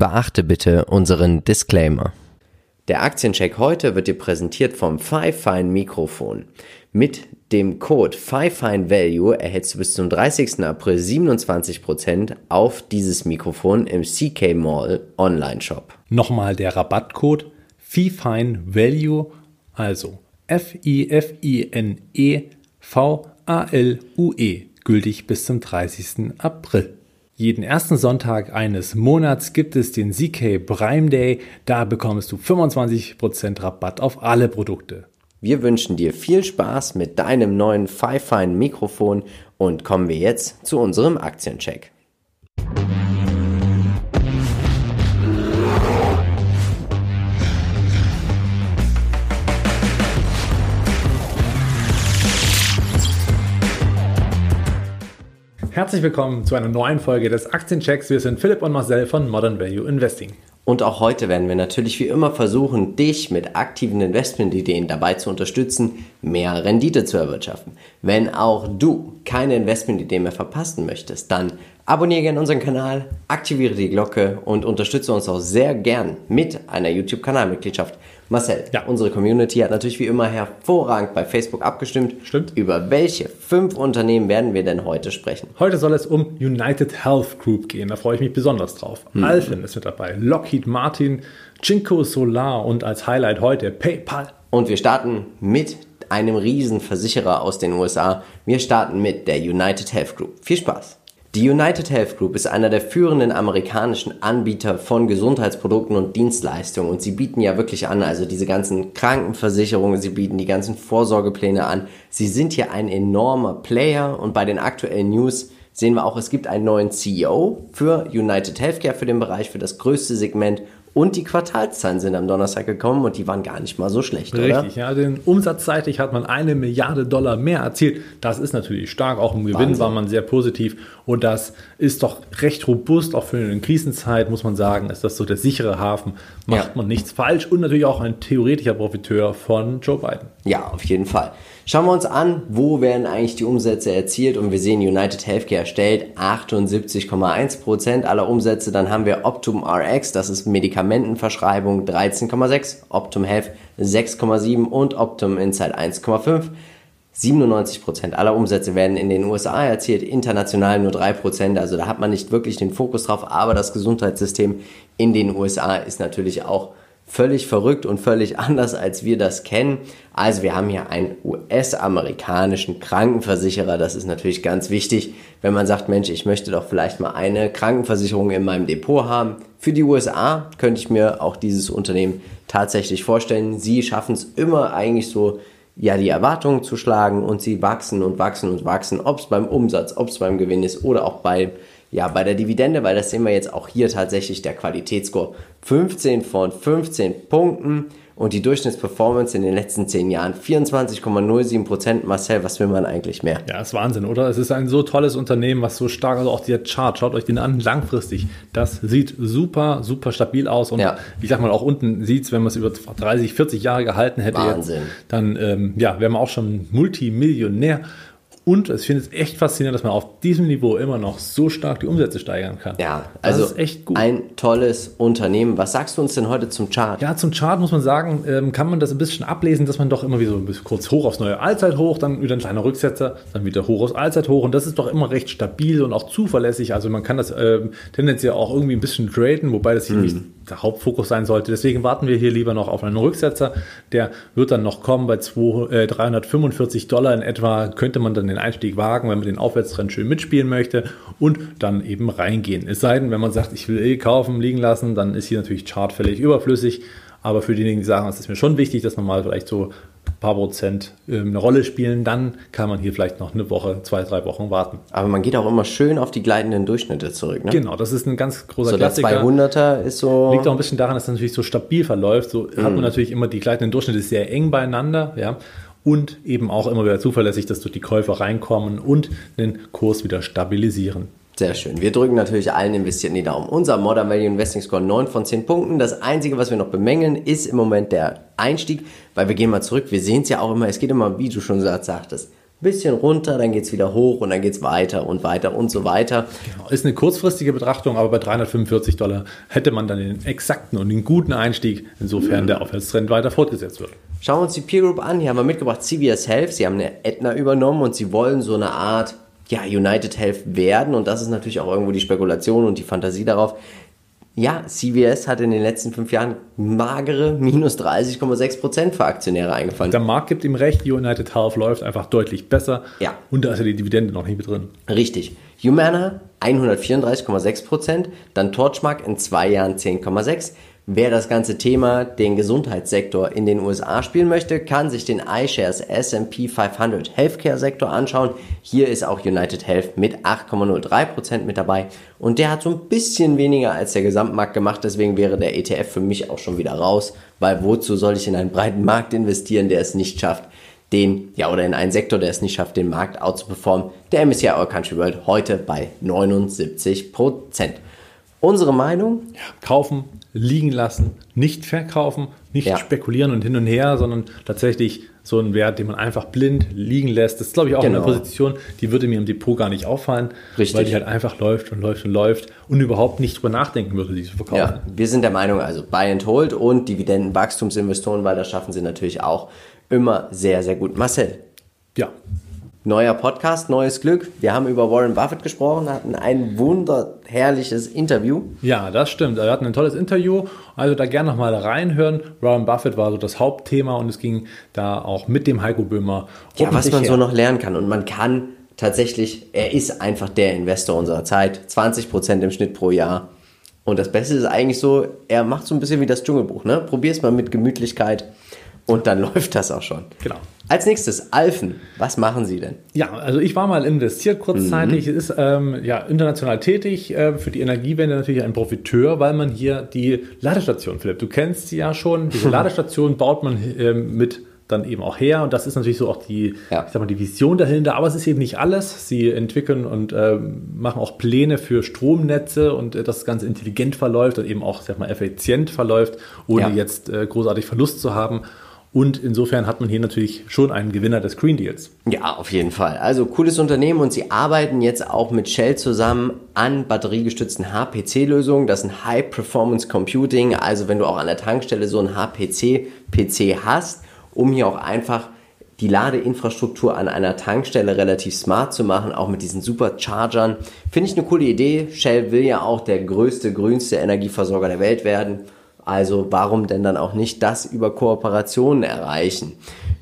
Beachte bitte unseren Disclaimer. Der Aktiencheck heute wird dir präsentiert vom FIFINE Mikrofon. Mit dem Code FIFINEVALUE erhältst du bis zum 30. April 27% auf dieses Mikrofon im CK Mall Online Shop. Nochmal der Rabattcode FIFINEVALUE, also FIFINEVALUE, gültig bis zum 30. April. Jeden ersten Sonntag eines Monats gibt es den CK Prime Day. Da bekommst du 25% Rabatt auf alle Produkte. Wir wünschen dir viel Spaß mit deinem neuen FIFINE Mikrofon und kommen wir jetzt zu unserem Aktiencheck. Herzlich willkommen zu einer neuen Folge des Aktienchecks. Wir sind Philipp und Marcel von Modern Value Investing. Und auch heute werden wir natürlich wie immer versuchen, dich mit aktiven Investmentideen dabei zu unterstützen, mehr Rendite zu erwirtschaften. Wenn auch du keine Investmentidee mehr verpassen möchtest, dann abonniere gerne unseren Kanal, aktiviere die Glocke und unterstütze uns auch sehr gern mit einer YouTube-Kanalmitgliedschaft. Marcel, Unsere Community hat natürlich wie immer hervorragend bei Facebook abgestimmt. Stimmt. Über welche 5 Unternehmen werden wir denn heute sprechen? Heute soll es um United Health Group gehen, da freue ich mich besonders drauf. Alfen ist mit dabei, Lockheed Martin, Jinko Solar und als Highlight heute PayPal. Und wir starten mit einem Riesenversicherer aus den USA. Wir starten mit der United Health Group. Viel Spaß! Die United Health Group ist einer der führenden amerikanischen Anbieter von Gesundheitsprodukten und Dienstleistungen und sie bieten ja wirklich an, also diese ganzen Krankenversicherungen, sie bieten die ganzen Vorsorgepläne an. Sie sind hier ein enormer Player und bei den aktuellen News sehen wir auch, es gibt einen neuen CEO für United Healthcare, für den Bereich, für das größte Segment. Und die Quartalszahlen sind am Donnerstag gekommen und die waren gar nicht mal so schlecht, richtig, oder? Richtig, ja. Denn umsatzseitig hat man $1 Milliarde mehr erzielt. Das ist natürlich stark. Auch im Gewinn war man sehr positiv. Und das ist doch recht robust. Auch für eine Krisenzeit, muss man sagen, ist das so der sichere Hafen. Macht man nichts falsch. Und natürlich auch ein theoretischer Profiteur von Joe Biden. Ja, auf jeden Fall. Schauen wir uns an, wo werden eigentlich die Umsätze erzielt. Und wir sehen, United Healthcare stellt 78,1% aller Umsätze. Dann haben wir Optum RX, das ist Medikamentenverschreibung, 13,6%, Optum Health 6,7% und Optum Insight 1,5%. 97% aller Umsätze werden in den USA erzielt, international nur 3%. Also da hat man nicht wirklich den Fokus drauf. Aber das Gesundheitssystem in den USA ist natürlich auch völlig verrückt und völlig anders, als wir das kennen. Also wir haben hier einen US-amerikanischen Krankenversicherer. Das ist natürlich ganz wichtig, wenn man sagt, Mensch, ich möchte doch vielleicht mal eine Krankenversicherung in meinem Depot haben. Für die USA könnte ich mir auch dieses Unternehmen tatsächlich vorstellen. Sie schaffen es immer eigentlich so, ja, die Erwartungen zu schlagen und sie wachsen und wachsen und wachsen, ob es beim Umsatz, ob es beim Gewinn ist oder auch bei der Dividende, weil das sehen wir jetzt auch hier tatsächlich, der Qualitätsscore 15 von 15 Punkten und die Durchschnittsperformance in den letzten 10 Jahren 24,07%. Marcel, was will man eigentlich mehr? Ja, ist Wahnsinn, oder? Es ist ein so tolles Unternehmen, was so stark, also auch dieser Chart, schaut euch den an, langfristig. Das sieht super, super stabil aus und ich sag mal, auch unten sieht's, wenn man es über 30, 40 Jahre gehalten hätte, Wahnsinn. Jetzt, dann wäre man auch schon Multimillionär. Und ich finde es echt faszinierend, dass man auf diesem Niveau immer noch so stark die Umsätze steigern kann. Ja, also das ist echt gut. Ein tolles Unternehmen. Was sagst du uns denn heute zum Chart? Ja, zum Chart muss man sagen, kann man das ein bisschen ablesen, dass man doch immer wieder so ein bisschen kurz hoch aufs neue Allzeithoch, dann wieder ein kleiner Rücksetzer, dann wieder hoch aufs Allzeithoch. Und das ist doch immer recht stabil und auch zuverlässig. Also man kann das tendenziell auch irgendwie ein bisschen traden, wobei das hier nicht der Hauptfokus sein sollte. Deswegen warten wir hier lieber noch auf einen Rücksetzer. Der wird dann noch kommen bei $345 in etwa. Könnte man dann den Einstieg wagen, wenn man den Aufwärtstrend schön mitspielen möchte und dann eben reingehen. Es sei denn, wenn man sagt, ich will kaufen, liegen lassen, dann ist hier natürlich Chart völlig überflüssig. Aber für diejenigen, die sagen, es ist mir schon wichtig, dass man mal vielleicht so paar Prozent eine Rolle spielen, dann kann man hier vielleicht noch eine Woche, 2-3 Wochen warten. Aber man geht auch immer schön auf die gleitenden Durchschnitte zurück, ne? Genau, das ist ein ganz großer Klassiker. So der 200er ist so... Liegt auch ein bisschen daran, dass das natürlich so stabil verläuft. So hat man natürlich immer die gleitenden Durchschnitte sehr eng beieinander, ja. Und eben auch immer wieder zuverlässig, dass durch die Käufer reinkommen und den Kurs wieder stabilisieren. Sehr schön. Wir drücken natürlich allen Investierten die Daumen. Unser Modern Value Investing Score 9 von 10 Punkten. Das Einzige, was wir noch bemängeln, ist im Moment der Einstieg, weil wir gehen mal zurück. Wir sehen es ja auch immer, es geht immer, wie du schon sagtest, bisschen runter, dann geht es wieder hoch und dann geht es weiter und weiter und so weiter. Genau. Ist eine kurzfristige Betrachtung, aber bei $345 hätte man dann den exakten und den guten Einstieg, insofern der Aufwärtstrend weiter fortgesetzt wird. Schauen wir uns die Peer Group an. Hier haben wir mitgebracht CVS Health. Sie haben eine Aetna übernommen und sie wollen so eine Art United Health werden. Und das ist natürlich auch irgendwo die Spekulation und die Fantasie darauf. Ja, CVS hat in den letzten 5 Jahren magere -30,6% für Aktionäre eingefahren. Der Markt gibt ihm recht, United Health läuft einfach deutlich besser. Ja. Und da ist ja die Dividende noch nicht mit drin. Richtig. Humana 134,6%, dann Torchmark in 2 Jahren 10,6%. Wer das ganze Thema, den Gesundheitssektor in den USA spielen möchte, kann sich den iShares S&P 500 Healthcare Sektor anschauen. Hier ist auch United Health mit 8,03% mit dabei und der hat so ein bisschen weniger als der Gesamtmarkt gemacht, deswegen wäre der ETF für mich auch schon wieder raus, weil wozu soll ich in einen breiten Markt investieren, der es nicht schafft, in einen Sektor, der es nicht schafft, den Markt outzuperformen. Der MSCI All Country World heute bei 79%. Unsere Meinung? Ja, kaufen, liegen lassen, nicht verkaufen, nicht spekulieren und hin und her, sondern tatsächlich so einen Wert, den man einfach blind liegen lässt. Das ist, glaube ich, auch eine Position, die würde mir im Depot gar nicht auffallen, weil die halt einfach läuft und läuft und läuft und überhaupt nicht drüber nachdenken würde, die zu verkaufen. Ja, wir sind der Meinung, also Buy and Hold und Dividendenwachstumsinvestoren, weil das schaffen sie natürlich auch immer sehr, sehr gut. Marcel? Ja. Neuer Podcast, neues Glück. Wir haben über Warren Buffett gesprochen, hatten ein wunderherrliches Interview. Ja, das stimmt. Wir hatten ein tolles Interview. Also da gerne nochmal reinhören. Warren Buffett war so das Hauptthema und es ging da auch mit dem Heiko Böhmer. Ja, was man so noch lernen kann. Und man kann tatsächlich, er ist einfach der Investor unserer Zeit. 20% im Schnitt pro Jahr. Und das Beste ist eigentlich so, er macht so ein bisschen wie das Dschungelbuch. Ne? Probier's mal mit Gemütlichkeit. Und dann läuft das auch schon. Genau. Als nächstes, Alfen. Was machen Sie denn? Ja, also ich war mal investiert kurzzeitig. Es ist international tätig, für die Energiewende natürlich ein Profiteur, weil man hier die Ladestation, Philipp, du kennst sie ja schon, diese Ladestation baut man mit dann eben auch her. Und das ist natürlich so auch die, die Vision dahinter. Aber es ist eben nicht alles. Sie entwickeln und machen auch Pläne für Stromnetze und dass das Ganze intelligent verläuft und eben auch effizient verläuft, ohne jetzt großartig Verlust zu haben. Und insofern hat man hier natürlich schon einen Gewinner des Green Deals. Ja, auf jeden Fall. Also cooles Unternehmen und sie arbeiten jetzt auch mit Shell zusammen an batteriegestützten HPC-Lösungen. Das ist ein High-Performance Computing. Also wenn du auch an der Tankstelle so ein HPC-PC hast, um hier auch einfach die Ladeinfrastruktur an einer Tankstelle relativ smart zu machen, auch mit diesen Superchargern. Finde ich eine coole Idee. Shell will ja auch der größte, grünste Energieversorger der Welt werden. Also warum denn dann auch nicht das über Kooperationen erreichen?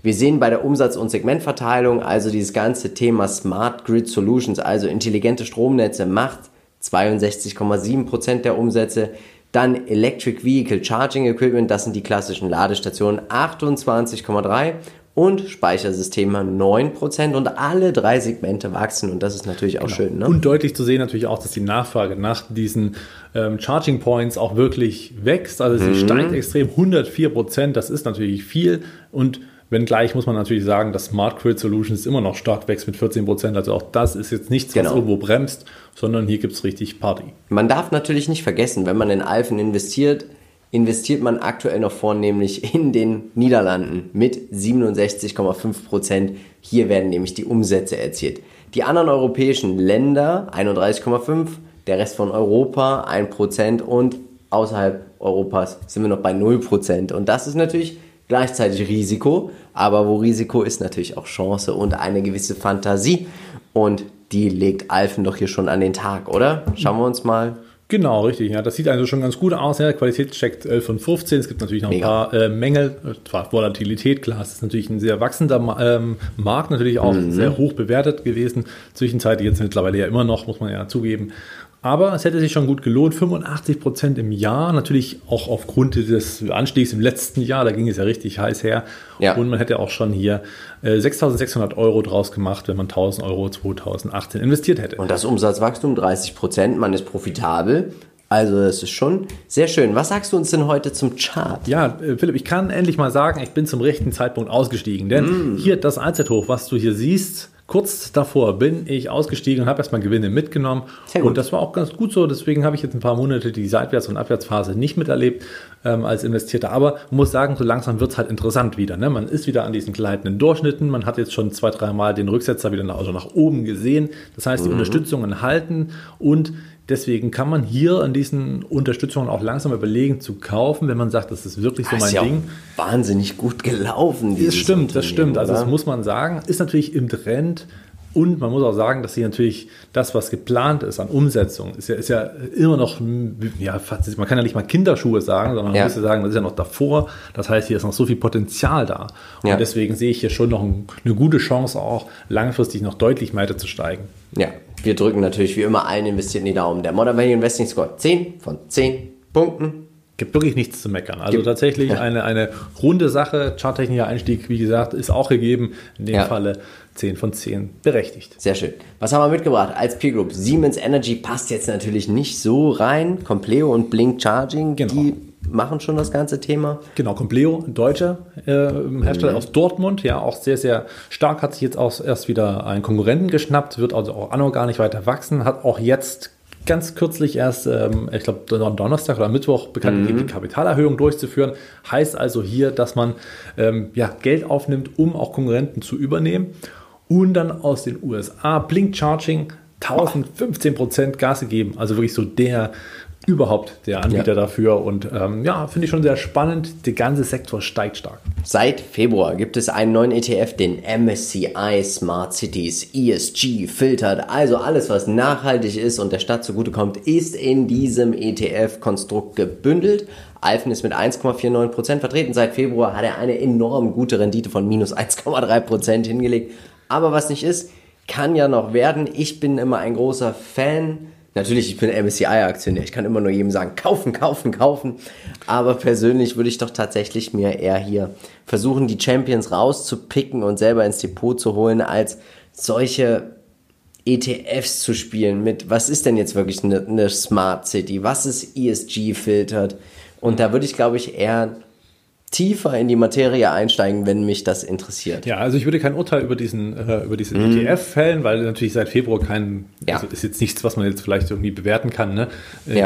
Wir sehen bei der Umsatz- und Segmentverteilung, also dieses ganze Thema Smart Grid Solutions, also intelligente Stromnetze, macht 62,7% der Umsätze. Dann Electric Vehicle Charging Equipment, das sind die klassischen Ladestationen, 28,3% und Speichersysteme 9% und alle 3 Segmente wachsen und das ist natürlich auch schön. Ne? Und deutlich zu sehen natürlich auch, dass die Nachfrage nach diesen Charging Points auch wirklich wächst, also sie steigt extrem, 104%, das ist natürlich viel und wenngleich muss man natürlich sagen, dass Smart Grid Solutions immer noch stark wächst mit 14%. Also auch das ist jetzt nichts, was irgendwo bremst, sondern hier gibt es richtig Party. Man darf natürlich nicht vergessen, wenn man in Alfen investiert, investiert man aktuell noch vornehmlich in den Niederlanden mit 67,5%. Hier werden nämlich die Umsätze erzielt. Die anderen europäischen Länder 31,5%, der Rest von Europa 1% und außerhalb Europas sind wir noch bei 0%. Und das ist natürlich gleichzeitig Risiko, aber wo Risiko ist natürlich auch Chance und eine gewisse Fantasie. Und die legt Alfen doch hier schon an den Tag, oder? Schauen wir uns mal. Genau, richtig. Ja, das sieht also schon ganz gut aus. Ja, der Qualitätscheck 11 von 15. Es gibt natürlich noch ein paar Mängel. Zwar Volatilität, klar. Es ist natürlich ein sehr wachsender Markt, natürlich auch sehr hoch bewertet gewesen. Zwischenzeitlich jetzt mittlerweile ja immer noch, muss man ja zugeben. Aber es hätte sich schon gut gelohnt, 85% im Jahr, natürlich auch aufgrund des Anstiegs im letzten Jahr, da ging es ja richtig heiß her. Ja. Und man hätte auch schon hier 6.600 € draus gemacht, wenn man 1.000 Euro 2018 investiert hätte. Und das Umsatzwachstum 30%, man ist profitabel. Also das ist schon sehr schön. Was sagst du uns denn heute zum Chart? Ja, Philipp, ich kann endlich mal sagen, ich bin zum rechten Zeitpunkt ausgestiegen. Denn hier das Allzeithoch, was du hier siehst, Kurz davor bin ich ausgestiegen und habe erstmal Gewinne mitgenommen. Und das war auch ganz gut so. Deswegen habe ich jetzt ein paar Monate die Seitwärts- und Abwärtsphase nicht miterlebt als Investierter. Aber muss sagen, so langsam wird es halt interessant wieder. Ne? Man ist wieder an diesen gleitenden Durchschnitten. Man hat jetzt schon 2-3 Mal den Rücksetzer wieder nach oben gesehen. Das heißt, die Unterstützungen halten. Und deswegen kann man hier an diesen Unterstützungen auch langsam überlegen zu kaufen, wenn man sagt, das ist wirklich so mein Ding. Ja, wahnsinnig gut gelaufen. Das stimmt. Oder? Also das muss man sagen. Ist natürlich im Trend. Und man muss auch sagen, dass sie natürlich das, was geplant ist an Umsetzung, ist ja immer noch, ja, fast, man kann ja nicht mal Kinderschuhe sagen, sondern man muss ja sagen, das ist ja noch davor. Das heißt, hier ist noch so viel Potenzial da. Und deswegen sehe ich hier schon noch eine gute Chance, auch langfristig noch deutlich weiter zu steigen. Ja, wir drücken natürlich wie immer allen Investierten die Daumen. Der Modern Value Investing Score 10 von 10 Punkten. Gibt wirklich nichts zu meckern. Also tatsächlich eine runde Sache. Charttechnischer Einstieg, wie gesagt, ist auch gegeben. In dem Falle 10 von 10 berechtigt. Sehr schön. Was haben wir mitgebracht als Peer Group? Siemens Energy passt jetzt natürlich nicht so rein. Compleo und Blink Charging, die machen schon das ganze Thema. Genau, Compleo, ein deutscher Hersteller aus Dortmund, ja, auch sehr, sehr stark, hat sich jetzt auch erst wieder einen Konkurrenten geschnappt, wird also auch anorganisch weiter wachsen, hat auch jetzt ganz kürzlich erst, ich glaube Donnerstag oder Mittwoch, bekannt gegeben, die Kapitalerhöhung durchzuführen. Heißt also hier, dass man Geld aufnimmt, um auch Konkurrenten zu übernehmen. Und dann aus den USA Blink Charging 1015% Gas gegeben. Also wirklich so der Anbieter dafür. Und finde ich schon sehr spannend. Der ganze Sektor steigt stark. Seit Februar gibt es einen neuen ETF, den MSCI Smart Cities ESG filtert. Also alles, was nachhaltig ist und der Stadt zugutekommt, ist in diesem ETF-Konstrukt gebündelt. Alfen ist mit 1,49% vertreten. Seit Februar hat er eine enorm gute Rendite von minus 1,3% hingelegt. Aber was nicht ist, kann ja noch werden. Ich bin immer ein großer Fan. Natürlich, ich bin MSCI-Aktionär. Ich kann immer nur jedem sagen, kaufen. Aber persönlich würde ich doch tatsächlich mir eher hier versuchen, die Champions rauszupicken und selber ins Depot zu holen, als solche ETFs zu spielen mit, was ist denn jetzt wirklich eine Smart City? Was ist ESG filtert? Und da würde ich, glaube ich, eher tiefer in die Materie einsteigen, wenn mich das interessiert. Ja, also ich würde kein Urteil über diesen ETF fällen, weil natürlich seit Februar also ist jetzt nichts, was man jetzt vielleicht irgendwie bewerten kann, ne?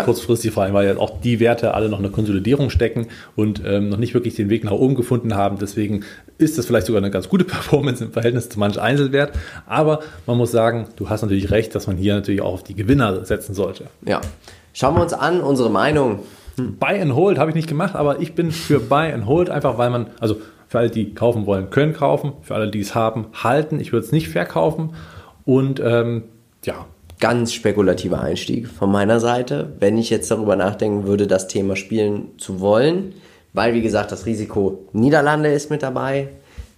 Kurzfristig, vor allem, weil ja auch die Werte alle noch in der Konsolidierung stecken und noch nicht wirklich den Weg nach oben gefunden haben. Deswegen ist das vielleicht sogar eine ganz gute Performance im Verhältnis zu manch Einzelwert. Aber man muss sagen, du hast natürlich recht, dass man hier natürlich auch auf die Gewinner setzen sollte. Ja, schauen wir uns an, unsere Meinung. Buy and Hold habe ich nicht gemacht, aber ich bin für Buy and Hold, einfach weil man, also für alle, die kaufen wollen, können kaufen, für alle, die es haben, halten. Ich würde es nicht verkaufen und Ganz spekulativer Einstieg von meiner Seite, wenn ich jetzt darüber nachdenken würde, das Thema spielen zu wollen, weil wie gesagt, das Risiko Niederlande ist mit dabei,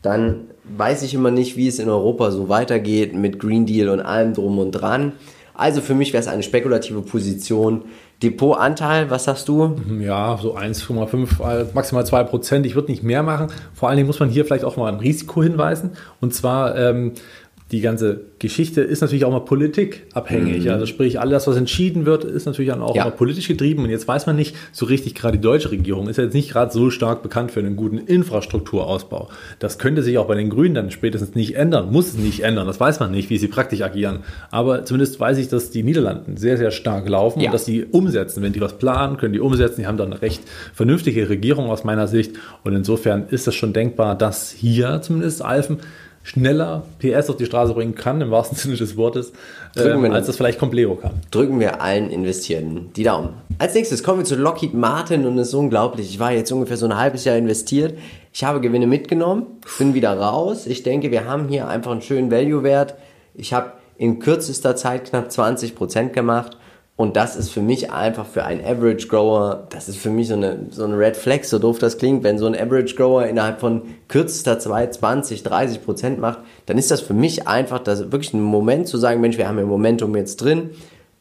dann weiß ich immer nicht, wie es in Europa so weitergeht mit Green Deal und allem drum und dran. Also für mich wäre es eine spekulative Position. Depotanteil, was sagst du? Ja, so 1,5, maximal 2%. Ich würde nicht mehr machen. Vor allen Dingen muss man hier vielleicht auch mal ein Risiko hinweisen. Und zwar die ganze Geschichte ist natürlich auch mal politikabhängig. Also sprich, alles, was entschieden wird, ist natürlich dann auch mal politisch getrieben. Und jetzt weiß man nicht so richtig, gerade die deutsche Regierung ist ja jetzt nicht gerade so stark bekannt für einen guten Infrastrukturausbau. Das könnte sich auch bei den Grünen dann spätestens nicht ändern, muss es nicht ändern. Das weiß man nicht, wie sie praktisch agieren. Aber zumindest weiß ich, dass die Niederlanden sehr, sehr stark laufen und dass sie umsetzen. Wenn die was planen, können die umsetzen. Die haben dann eine recht vernünftige Regierung aus meiner Sicht. Und insofern ist das schon denkbar, dass hier zumindest Alfen schneller PS auf die Straße bringen kann, im wahrsten Sinne des Wortes, als das vielleicht Compleo kann. Drücken wir allen Investierten die Daumen. Als nächstes kommen wir zu Lockheed Martin und es ist unglaublich, ich war jetzt ungefähr so ein halbes Jahr investiert, ich habe Gewinne mitgenommen, bin wieder raus, ich denke, wir haben hier einfach einen schönen Value-Wert, ich habe in kürzester Zeit knapp 20% gemacht und das ist für mich einfach für einen Average-Grower, das ist für mich so eine Red Flag, so doof das klingt, wenn so ein Average-Grower innerhalb von kürzester Zeit 20-30% macht, dann ist das für mich einfach das wirklich ein Moment zu sagen, Mensch, wir haben ja Momentum jetzt drin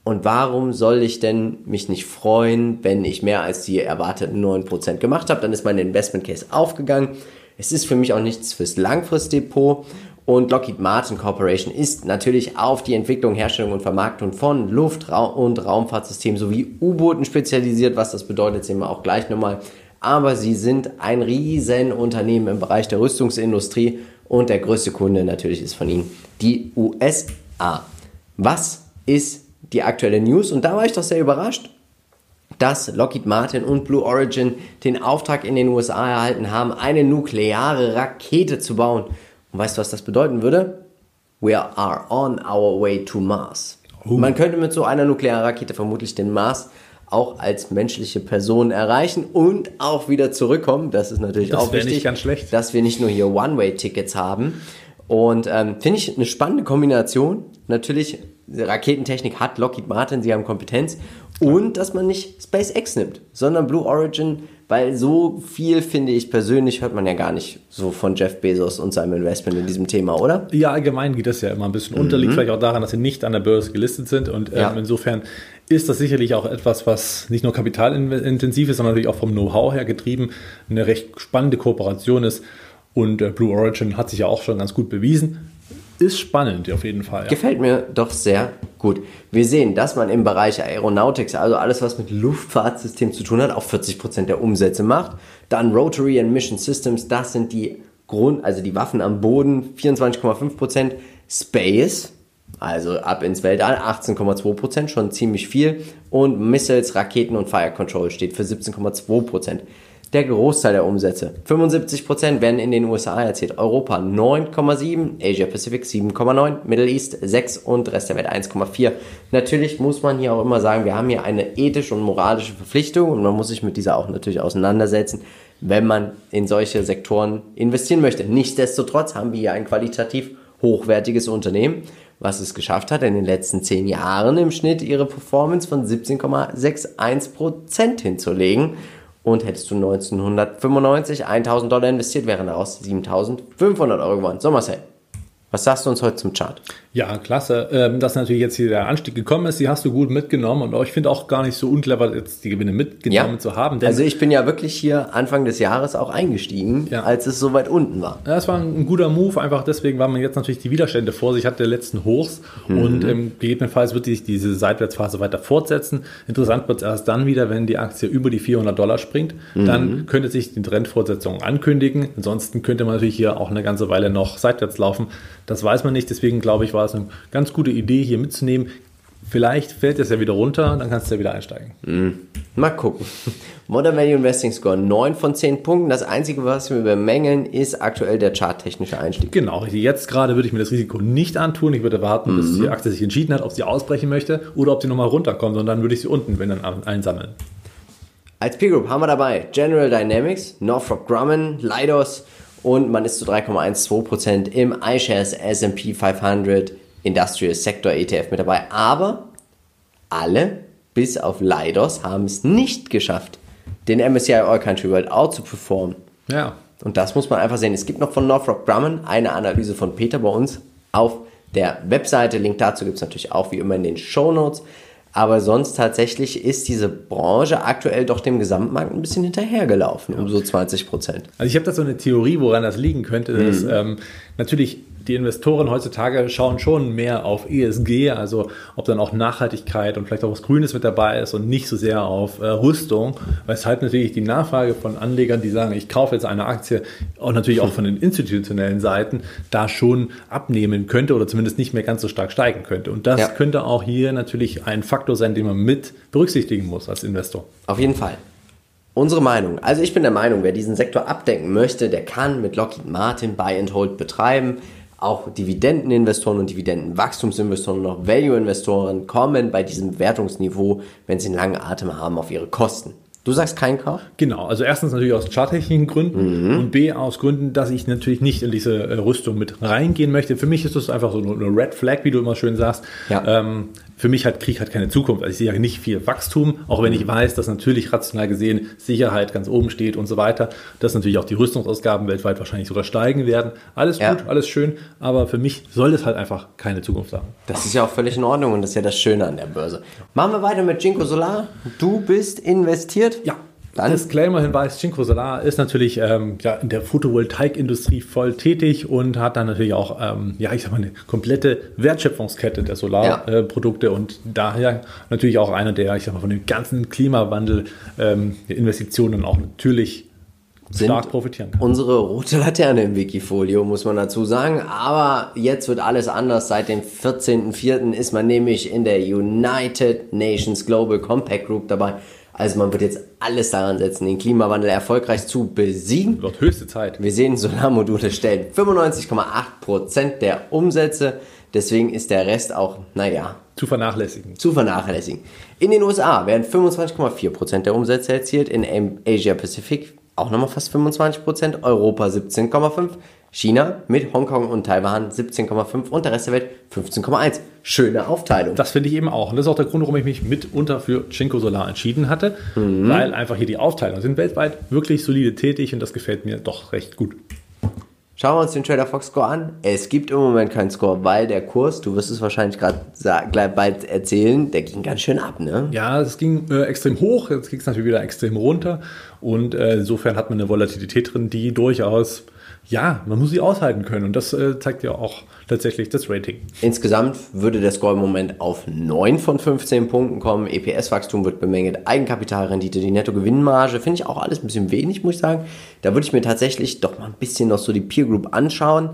und warum soll ich denn mich nicht freuen, wenn ich mehr als die erwarteten 9% gemacht habe, dann ist mein Investment-Case aufgegangen, es ist für mich auch nichts fürs Langfristdepot. Und Lockheed Martin Corporation ist natürlich auf die Entwicklung, Herstellung und Vermarktung von Luft- und Raumfahrtsystemen sowie U-Booten spezialisiert. Was das bedeutet, sehen wir auch gleich nochmal. Aber sie sind ein Riesenunternehmen im Bereich der Rüstungsindustrie und der größte Kunde natürlich ist von ihnen die USA. Was ist die aktuelle News? Und da war ich doch sehr überrascht, dass Lockheed Martin und Blue Origin den Auftrag in den USA erhalten haben, eine nukleare Rakete zu bauen. Und weißt du, was das bedeuten würde? We are on our way to Mars. Oh. Man könnte mit so einer nuklearen Rakete vermutlich den Mars auch als menschliche Person erreichen und auch wieder zurückkommen. Das ist natürlich auch wichtig, nicht ganz schlecht, dass wir nicht nur hier One-Way-Tickets haben. Und finde ich eine spannende Kombination. Natürlich, Raketentechnik hat Lockheed Martin, sie haben Kompetenz. Und dass man nicht SpaceX nimmt, sondern Blue Origin, weil so viel, finde ich persönlich, hört man ja gar nicht so von Jeff Bezos und seinem Investment in diesem Thema, oder? Ja, allgemein geht das ja immer ein bisschen unter, liegt vielleicht auch daran, dass sie nicht an der Börse gelistet sind und insofern ist das sicherlich auch etwas, was nicht nur kapitalintensiv ist, sondern natürlich auch vom Know-how her getrieben, eine recht spannende Kooperation ist und Blue Origin hat sich ja auch schon ganz gut bewiesen. Ist spannend, auf jeden Fall. Ja. Gefällt mir doch sehr gut. Wir sehen, dass man im Bereich Aeronautics, also alles, was mit Luftfahrtsystemen zu tun hat, auch 40% der Umsätze macht. Dann Rotary and Mission Systems, das sind die die Waffen am Boden, 24,5%. Space, also ab ins Weltall, 18,2%, schon ziemlich viel. Und Missiles, Raketen und Fire Control steht für 17,2%. Der Großteil der Umsätze, 75%, werden in den USA erzielt. Europa 9,7%, Asia Pacific 7,9%, Middle East 6% und Rest der Welt 1,4%. Natürlich muss man hier auch immer sagen, wir haben hier eine ethische und moralische Verpflichtung und man muss sich mit dieser auch natürlich auseinandersetzen, wenn man in solche Sektoren investieren möchte. Nichtsdestotrotz haben wir hier ein qualitativ hochwertiges Unternehmen, was es geschafft hat, in den letzten 10 Jahren im Schnitt ihre Performance von 17,61% hinzulegen. Und hättest du 1995 $1.000 investiert, wären daraus 7.500 Euro geworden. So, Marcel, was sagst du uns heute zum Chart? Ja, klasse, dass natürlich jetzt hier der Anstieg gekommen ist, die hast du gut mitgenommen und ich finde auch gar nicht so unclever, jetzt die Gewinne mitgenommen zu haben. Also ich bin ja wirklich hier Anfang des Jahres auch eingestiegen, als es so weit unten war. Ja, es war ein guter Move, einfach deswegen, weil man jetzt natürlich die Widerstände vor sich hat, der letzten Hochs und gegebenenfalls wird sich diese Seitwärtsphase weiter fortsetzen. Interessant wird es erst dann wieder, wenn die Aktie über die $400 springt, dann könnte sich die Trendfortsetzung ankündigen. Ansonsten könnte man natürlich hier auch eine ganze Weile noch seitwärts laufen. Das weiß man nicht, deswegen glaube ich, war es eine ganz gute Idee, hier mitzunehmen. Vielleicht fällt das ja wieder runter, dann kannst du ja wieder einsteigen. Mal gucken. Modern Value Investing Score 9 von 10 Punkten. Das Einzige, was wir bemängeln, ist aktuell der charttechnische Einstieg. Genau, jetzt gerade würde ich mir das Risiko nicht antun. Ich würde warten, bis die Aktie sich entschieden hat, ob sie ausbrechen möchte oder ob sie nochmal runterkommt. Und dann würde ich sie unten, wenn dann, einsammeln. Als Peer Group haben wir dabei General Dynamics, Northrop Grumman, Leidos. Und man ist zu 3,12% im iShares S&P 500 Industrial Sector ETF mit dabei. Aber alle, bis auf Leidos, haben es nicht geschafft, den MSCI All Country World out zu performen. Ja. Und das muss man einfach sehen. Es gibt noch von Northrop Grumman eine Analyse von Peter bei uns auf der Webseite. Link dazu gibt es natürlich auch wie immer in den Shownotes. Aber sonst tatsächlich ist diese Branche aktuell doch dem Gesamtmarkt ein bisschen hinterhergelaufen, um so 20%. Also ich habe da so eine Theorie, woran das liegen könnte. Dass, natürlich die Investoren heutzutage schauen schon mehr auf ESG, also ob dann auch Nachhaltigkeit und vielleicht auch was Grünes mit dabei ist und nicht so sehr auf Rüstung, weshalb natürlich die Nachfrage von Anlegern, die sagen, ich kaufe jetzt eine Aktie, auch natürlich auch von den institutionellen Seiten, da schon abnehmen könnte oder zumindest nicht mehr ganz so stark steigen könnte. Und das könnte auch hier natürlich ein Faktor sein, den man mit berücksichtigen muss als Investor. Auf jeden Fall. Unsere Meinung. Also ich bin der Meinung, wer diesen Sektor abdecken möchte, der kann mit Lockheed Martin Buy and Hold betreiben. Auch Dividendeninvestoren und Dividendenwachstumsinvestoren und auch Value-Investoren kommen bei diesem Wertungsniveau, wenn sie einen langen Atem haben, auf ihre Kosten. Du sagst keinen Kauf? Genau, also erstens natürlich aus charttechnischen Gründen und B aus Gründen, dass ich natürlich nicht in diese Rüstung mit reingehen möchte. Für mich ist das einfach so eine Red Flag, wie du immer schön sagst. Ja. Für mich hat Krieg keine Zukunft. Also ich sehe ja nicht viel Wachstum, auch wenn ich weiß, dass natürlich rational gesehen Sicherheit ganz oben steht und so weiter, dass natürlich auch die Rüstungsausgaben weltweit wahrscheinlich sogar steigen werden. Alles gut, alles schön, aber für mich soll es halt einfach keine Zukunft haben. Das ist ja auch völlig in Ordnung und das ist ja das Schöne an der Börse. Machen wir weiter mit Jinko Solar. Du bist investiert? Ja. Dann Disclaimer-Hinweis, Jinko Solar ist natürlich in der Photovoltaikindustrie voll tätig und hat dann natürlich auch eine komplette Wertschöpfungskette der Solarprodukte und daher natürlich auch einer der von dem ganzen Klimawandel Investitionen auch natürlich stark profitieren kann. Unsere rote Laterne im Wikifolio, muss man dazu sagen. Aber jetzt wird alles anders. Seit dem 14.04. ist man nämlich in der United Nations Global Compact Group dabei. Also man wird jetzt alles daran setzen, den Klimawandel erfolgreich zu besiegen. Wird höchste Zeit. Wir sehen, Solarmodule stellen 95,8% der Umsätze. Deswegen ist der Rest auch, naja... Zu vernachlässigen. In den USA werden 25,4% der Umsätze erzielt. In Asia Pacific auch nochmal fast 25%. Europa 17,5%. China mit Hongkong und Taiwan 17,5% und der Rest der Welt 15,1%. Schöne Aufteilung. Das finde ich eben auch. Und das ist auch der Grund, warum ich mich mitunter für Jinko Solar entschieden hatte, weil einfach hier die Aufteilung sind weltweit wirklich solide tätig und das gefällt mir doch recht gut. Schauen wir uns den Trader Fox Score an. Es gibt im Moment keinen Score, weil der Kurs, du wirst es wahrscheinlich gerade gleich bald erzählen, der ging ganz schön ab, ne? Ja, es ging extrem hoch, jetzt ging es natürlich wieder extrem runter und insofern hat man eine Volatilität drin, die durchaus... Ja, man muss sie aushalten können und das zeigt ja auch tatsächlich das Rating. Insgesamt würde der Score im Moment auf 9 von 15 Punkten kommen. EPS-Wachstum wird bemängelt, Eigenkapitalrendite, die Nettogewinnmarge, finde ich auch alles ein bisschen wenig, muss ich sagen. Da würde ich mir tatsächlich doch mal ein bisschen noch so die Peer Group anschauen.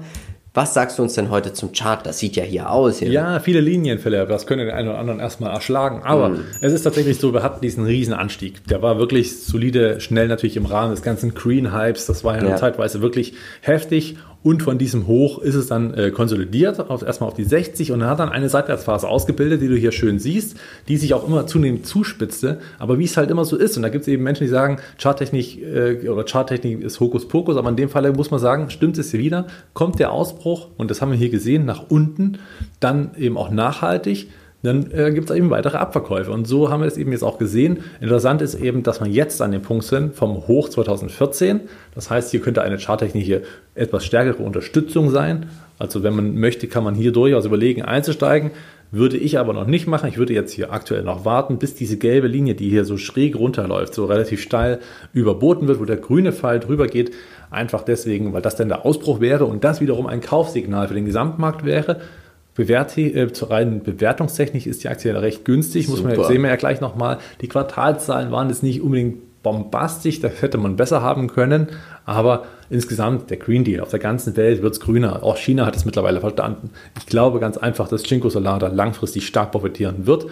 Was sagst du uns denn heute zum Chart? Das sieht ja hier aus. Hier. Ja, viele Linienfälle, das können den einen oder anderen erstmal erschlagen. Aber es ist tatsächlich so, wir hatten diesen riesen Anstieg. Der war wirklich solide, schnell natürlich im Rahmen des ganzen Green-Hypes. Das war ja zeitweise wirklich heftig. Und von diesem Hoch ist es dann konsolidiert, erstmal auf die 60 und hat dann eine Seitwärtsphase ausgebildet, die du hier schön siehst, die sich auch immer zunehmend zuspitzte. Aber wie es halt immer so ist, und da gibt es eben Menschen, die sagen, Charttechnik ist Hokuspokus, aber in dem Fall muss man sagen, stimmt es hier wieder, kommt der Ausbruch, und das haben wir hier gesehen, nach unten, dann eben auch nachhaltig, dann gibt es eben weitere Abverkäufe. Und so haben wir es eben jetzt auch gesehen. Interessant ist eben, dass wir jetzt an dem Punkt sind vom Hoch 2014. Das heißt, hier könnte eine Charttechnik hier etwas stärkere Unterstützung sein. Also wenn man möchte, kann man hier durchaus überlegen, einzusteigen. Würde ich aber noch nicht machen. Ich würde jetzt hier aktuell noch warten, bis diese gelbe Linie, die hier so schräg runterläuft, so relativ steil überboten wird, wo der grüne Pfeil drüber geht. Einfach deswegen, weil das dann der Ausbruch wäre und das wiederum ein Kaufsignal für den Gesamtmarkt wäre. Zur reinen Bewertungstechnik ist die Aktie recht günstig. Sehen wir ja gleich nochmal. Die Quartalszahlen waren jetzt nicht unbedingt bombastisch, das hätte man besser haben können. Aber insgesamt, der Green Deal, auf der ganzen Welt wird es grüner. Auch China hat es mittlerweile verstanden. Ich glaube ganz einfach, dass Jinko Solar da langfristig stark profitieren wird.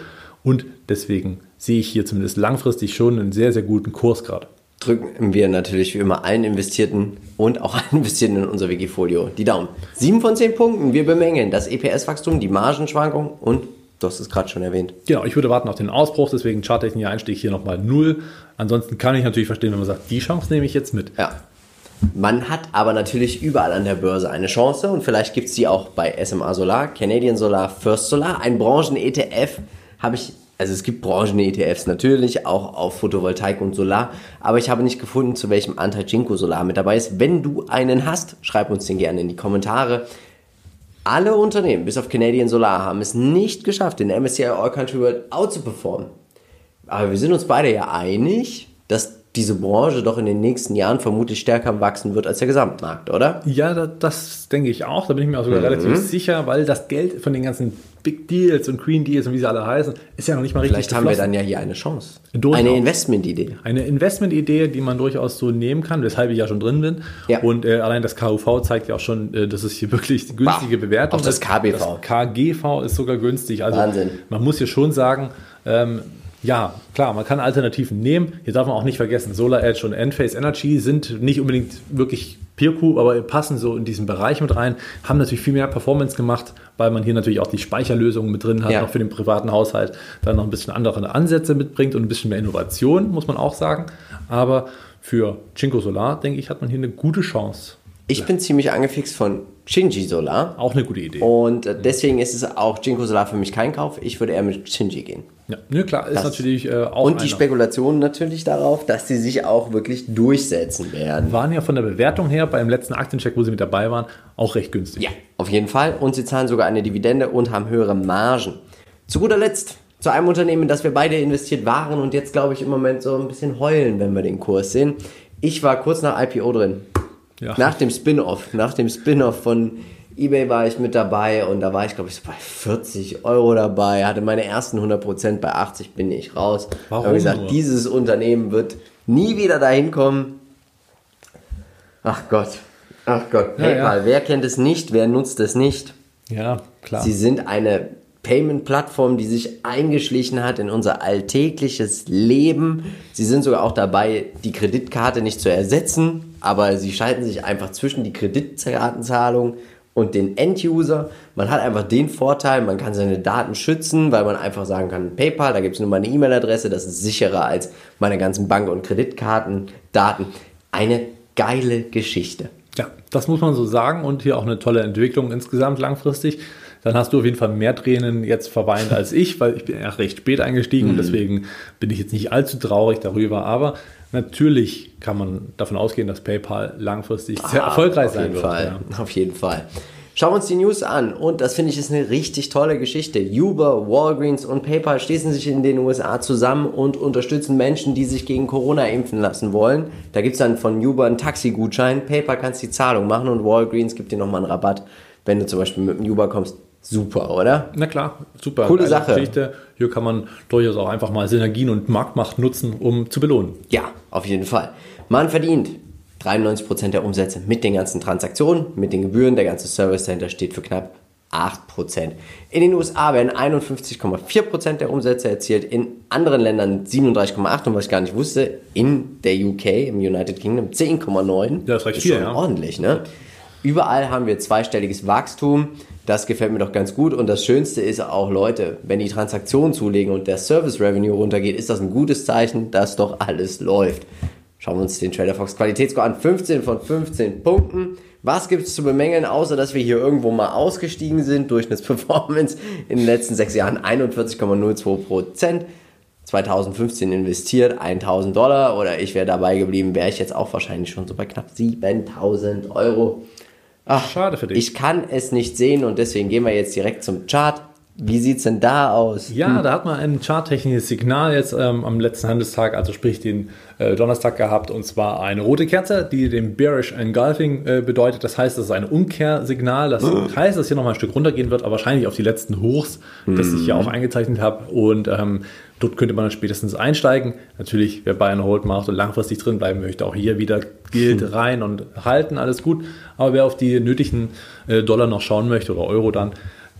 Und deswegen sehe ich hier zumindest langfristig schon einen sehr, sehr guten Kurs gerade. Drücken wir natürlich wie immer allen Investierten und auch allen Investierten in unser Wikifolio die Daumen. 7 von 10 Punkten. Wir bemängeln das EPS-Wachstum, die Margenschwankung und du hast es gerade schon erwähnt. Genau, ich würde warten auf den Ausbruch, deswegen Charttechnik-Einstieg hier nochmal 0. Ansonsten kann ich natürlich verstehen, wenn man sagt, die Chance nehme ich jetzt mit. Ja. Man hat aber natürlich überall an der Börse eine Chance und vielleicht gibt es die auch bei SMA Solar, Canadian Solar, First Solar. Ein Branchen-ETF Also es gibt Branchen-ETFs natürlich, auch auf Photovoltaik und Solar, aber ich habe nicht gefunden, zu welchem Anteil Jinko Solar mit dabei ist. Wenn du einen hast, schreib uns den gerne in die Kommentare. Alle Unternehmen, bis auf Canadian Solar, haben es nicht geschafft, den MSCI All Country World outzuperformen. Aber wir sind uns beide ja einig, dass diese Branche doch in den nächsten Jahren vermutlich stärker wachsen wird als der Gesamtmarkt, oder? Ja, das denke ich auch. Da bin ich mir auch sogar relativ sicher, weil das Geld von den ganzen Big Deals und Green Deals und wie sie alle heißen, ist ja noch nicht mal richtig geflossen. Vielleicht haben wir dann ja hier eine Chance. Eine Investmentidee. Eine Investmentidee, die man durchaus so nehmen kann, weshalb ich ja schon drin bin. Ja. Und allein das KUV zeigt ja auch schon, dass es hier wirklich günstige Bewertung ist. Auch das KBV. Das KGV ist sogar günstig. Also Wahnsinn. Man muss hier schon sagen, ja, klar, man kann Alternativen nehmen. Hier darf man auch nicht vergessen, SolarEdge und Enphase Energy sind nicht unbedingt wirklich Peer-Group, aber passen so in diesen Bereich mit rein, haben natürlich viel mehr Performance gemacht, weil man hier natürlich auch die Speicherlösungen mit drin hat, auch für den privaten Haushalt, dann noch ein bisschen andere Ansätze mitbringt und ein bisschen mehr Innovation, muss man auch sagen. Aber für Jinko Solar, denke ich, hat man hier eine gute Chance. Ich bin ziemlich angefixt von Jinko Solar. Auch eine gute Idee. Und deswegen ist es auch Jinko Solar für mich kein Kauf. Ich würde eher mit Shinji gehen. Ja, ne, klar, ist natürlich auch und die Spekulationen natürlich darauf, dass sie sich auch wirklich durchsetzen werden. Waren ja von der Bewertung her beim letzten Aktiencheck, wo sie mit dabei waren, auch recht günstig. Ja, auf jeden Fall. Und sie zahlen sogar eine Dividende und haben höhere Margen. Zu guter Letzt zu einem Unternehmen, das wir beide investiert waren und jetzt, glaube ich, im Moment so ein bisschen heulen, wenn wir den Kurs sehen. Ich war kurz nach IPO drin. Ja. Nach dem Spin-Off von eBay war ich mit dabei und da war ich, glaube ich, so bei 40 Euro dabei, hatte meine ersten 100%, bei 80 bin ich raus. Warum? Ich habe gesagt, dieses Unternehmen wird nie wieder dahin kommen, Ach Gott, PayPal, ja. Wer kennt es nicht, wer nutzt es nicht? Ja, klar. Sie sind eine Payment-Plattform, die sich eingeschlichen hat in unser alltägliches Leben. Sie sind sogar auch dabei, die Kreditkarte nicht zu ersetzen, aber sie schalten sich einfach zwischen die Kreditkartenzahlung und den End-User. Man hat einfach den Vorteil, man kann seine Daten schützen, weil man einfach sagen kann, PayPal, da gibt es nur meine E-Mail-Adresse, das ist sicherer als meine ganzen Bank- und Kreditkartendaten. Eine geile Geschichte. Ja, das muss man so sagen und hier auch eine tolle Entwicklung insgesamt langfristig. Dann hast du auf jeden Fall mehr Tränen jetzt verweint als ich, weil ich bin ja recht spät eingestiegen und deswegen bin ich jetzt nicht allzu traurig darüber. Aber natürlich kann man davon ausgehen, dass PayPal langfristig sehr erfolgreich sein wird. Ja. Auf jeden Fall. Schauen wir uns die News an und das finde ich ist eine richtig tolle Geschichte. Uber, Walgreens und PayPal schließen sich in den USA zusammen und unterstützen Menschen, die sich gegen Corona impfen lassen wollen. Da gibt es dann von Uber einen Taxigutschein, PayPal kannst die Zahlung machen und Walgreens gibt dir nochmal einen Rabatt, wenn du zum Beispiel mit dem Uber kommst. Super, oder? Na klar, super. Coole Sache. Geschichte. Hier kann man durchaus auch einfach mal Synergien und Marktmacht nutzen, um zu belohnen. Ja, auf jeden Fall. Man verdient 93% der Umsätze mit den ganzen Transaktionen, mit den Gebühren. Der ganze Service Center steht für knapp 8%. In den USA werden 51,4% der Umsätze erzielt, in anderen Ländern 37,8% und was ich gar nicht wusste, in der UK, im United Kingdom 10,9%. Das reicht viel, ja. Ordentlich, ne? Überall haben wir zweistelliges Wachstum. Das gefällt mir doch ganz gut. Und das Schönste ist auch, Leute, wenn die Transaktionen zulegen und der Service Revenue runtergeht, ist das ein gutes Zeichen, dass doch alles läuft. Schauen wir uns den Trader Fox Qualitätsscore an. 15 von 15 Punkten. Was gibt es zu bemängeln, außer dass wir hier irgendwo mal ausgestiegen sind? Durchschnittsperformance in den letzten 6 Jahren 41,02%. 2015 investiert, $1.000 oder ich wäre dabei geblieben, wäre ich jetzt auch wahrscheinlich schon so bei knapp 7.000 Euro. Ach, schade für dich. Ich kann es nicht sehen und deswegen gehen wir jetzt direkt zum Chart. Wie sieht es denn da aus? Ja, da hat man ein charttechnisches Signal jetzt am letzten Handelstag, also sprich den Donnerstag gehabt, und zwar eine rote Kerze, die den Bearish Engulfing bedeutet. Das heißt, das ist ein Umkehrsignal. Das heißt, dass hier nochmal ein Stück runtergehen wird, aber wahrscheinlich auf die letzten Hochs, das ich hier auch eingezeichnet habe. Und dort könnte man dann spätestens einsteigen. Natürlich, wer Buy and Hold macht und langfristig drin bleiben möchte, auch hier wieder gilt rein und halten, alles gut. Aber wer auf die nötigen Dollar noch schauen möchte oder Euro dann,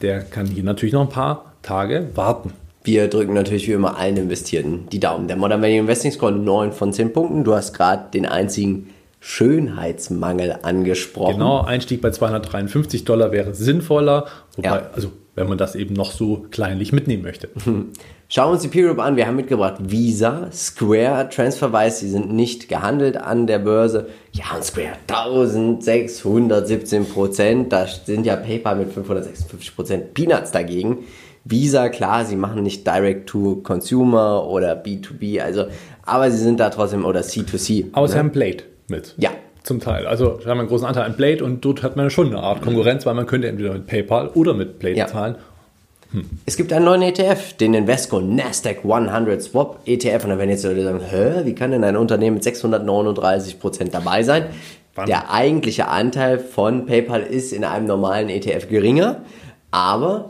der kann hier natürlich noch ein paar Tage warten. Wir drücken natürlich wie immer allen Investierten die Daumen. Der Modern Value Investing Score 9 von 10 Punkten. Du hast gerade den einzigen Schönheitsmangel angesprochen. Genau, Einstieg bei $253 wäre sinnvoller. Wobei, ja, also wenn man das eben noch so kleinlich mitnehmen möchte. Schauen wir uns die Peer Group an. Wir haben mitgebracht Visa, Square, TransferWise. Die sind nicht gehandelt an der Börse. Ja, und Square 1617%. Da sind ja PayPal mit 556% Peanuts dagegen. Visa, klar, sie machen nicht Direct-to-Consumer oder B2B, also, aber sie sind da trotzdem, oder C2C. Außer im Plate mit. Ja. Zum Teil. Also da haben wir einen großen Anteil an Plate und dort hat man schon eine Art Konkurrenz, weil man könnte entweder mit PayPal oder mit Plate zahlen. Es gibt einen neuen ETF, den Invesco Nasdaq 100 Swap ETF. Und dann werden jetzt Leute sagen, wie kann denn ein Unternehmen mit 639% dabei sein? Wann? Der eigentliche Anteil von PayPal ist in einem normalen ETF geringer, aber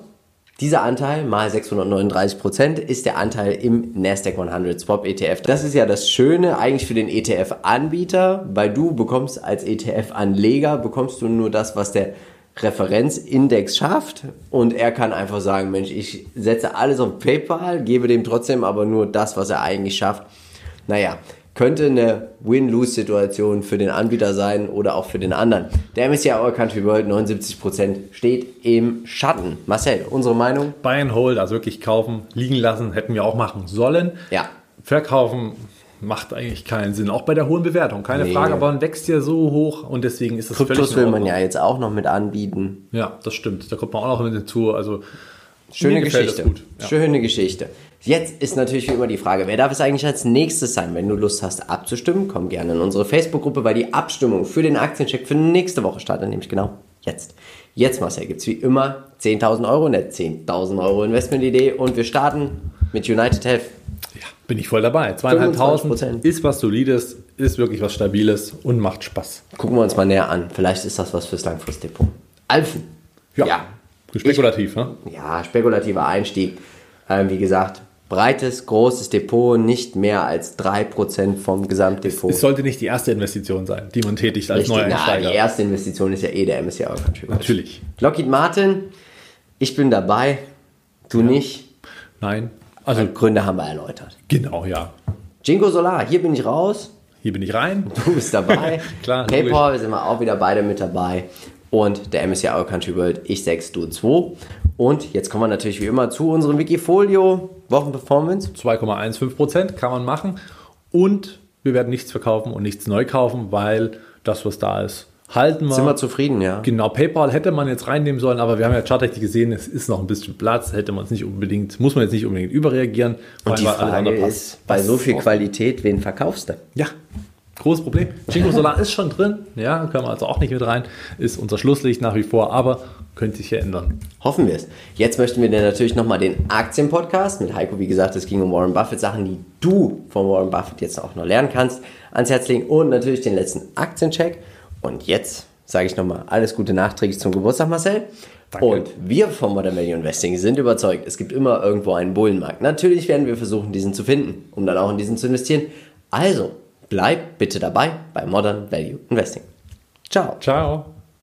dieser Anteil mal 639% ist der Anteil im Nasdaq 100 Swap ETF. Das ist ja das Schöne eigentlich für den ETF-Anbieter, weil du bekommst als ETF-Anleger, bekommst du nur das, was der Referenzindex schafft, und er kann einfach sagen, Mensch, ich setze alles auf PayPal, gebe dem trotzdem aber nur das, was er eigentlich schafft. Naja, könnte eine Win-Lose-Situation für den Anbieter sein oder auch für den anderen. Der MSCI All Country World 79% steht im Schatten. Marcel, unsere Meinung? Buy and Hold, also wirklich kaufen, liegen lassen, hätten wir auch machen sollen. Ja. Verkaufen macht eigentlich keinen Sinn, auch bei der hohen Bewertung, keine Frage, aber man wächst ja so hoch und deswegen ist das völlig in Ordnung. Kryptos will man ja jetzt auch noch mit anbieten. Ja, das stimmt, da kommt man auch noch mit hinzu, also schöne Geschichte. Gut. Ja. Schöne Geschichte. Jetzt ist natürlich wie immer die Frage, wer darf es eigentlich als nächstes sein? Wenn du Lust hast abzustimmen, komm gerne in unsere Facebook-Gruppe, weil die Abstimmung für den Aktiencheck für nächste Woche startet, nämlich genau jetzt. Jetzt, Marcel, gibt es wie immer 10.000 Euro in der 10.000 Euro Investmentidee und wir starten mit United Health. Ja, bin ich voll dabei. 2.500 ist was Solides, ist wirklich was Stabiles und macht Spaß. Gucken wir uns mal näher an. Vielleicht ist das was fürs Langfristdepot. Alfen. Ja. Spekulativ, ne? Ja, spekulativer Einstieg. Wie gesagt, breites, großes Depot, nicht mehr als 3% vom Gesamtdepot. Es sollte nicht die erste Investition sein, die man tätigt als Neueinsteiger. Na, die erste Investition ist ja eh der MSCI All Country World. Natürlich. Lockheed Martin, ich bin dabei, du nicht. Nein. Also Gründe haben wir erläutert. Genau, ja. Jinko Solar, hier bin ich raus. Hier bin ich rein. Du bist dabei. Klar. PayPal sind wir auch wieder beide mit dabei. Und der MSCI All Country World, ich 6, du 2. Und jetzt kommen wir natürlich wie immer zu unserem Wikifolio Wochenperformance. 2,15% kann man machen. Und wir werden nichts verkaufen und nichts neu kaufen, weil das, was da ist, halten wir. Sind wir zufrieden, ja. Genau, PayPal hätte man jetzt reinnehmen sollen, aber wir haben ja charttechnisch gesehen, es ist noch ein bisschen Platz, hätte man es nicht unbedingt, muss man jetzt nicht unbedingt überreagieren. Und die Frage ist, bei so viel Qualität, wen verkaufst du? Ja, großes Problem. Jinko Solar ist schon drin, ja, können wir also auch nicht mit rein, ist unser Schlusslicht nach wie vor, aber könnte sich ja ändern. Hoffen wir es. Jetzt möchten wir dir natürlich nochmal den Aktienpodcast mit Heiko, wie gesagt, es ging um Warren Buffett, Sachen, die du von Warren Buffett jetzt auch noch lernen kannst, ans Herz legen und natürlich den letzten Aktiencheck. Und jetzt sage ich nochmal alles Gute nachträglich zum Geburtstag, Marcel. Danke. Und wir vom Modern Value Investing sind überzeugt, es gibt immer irgendwo einen Bullenmarkt. Natürlich werden wir versuchen, diesen zu finden, um dann auch in diesen zu investieren. Also bleib bitte dabei bei Modern Value Investing. Ciao. Ciao.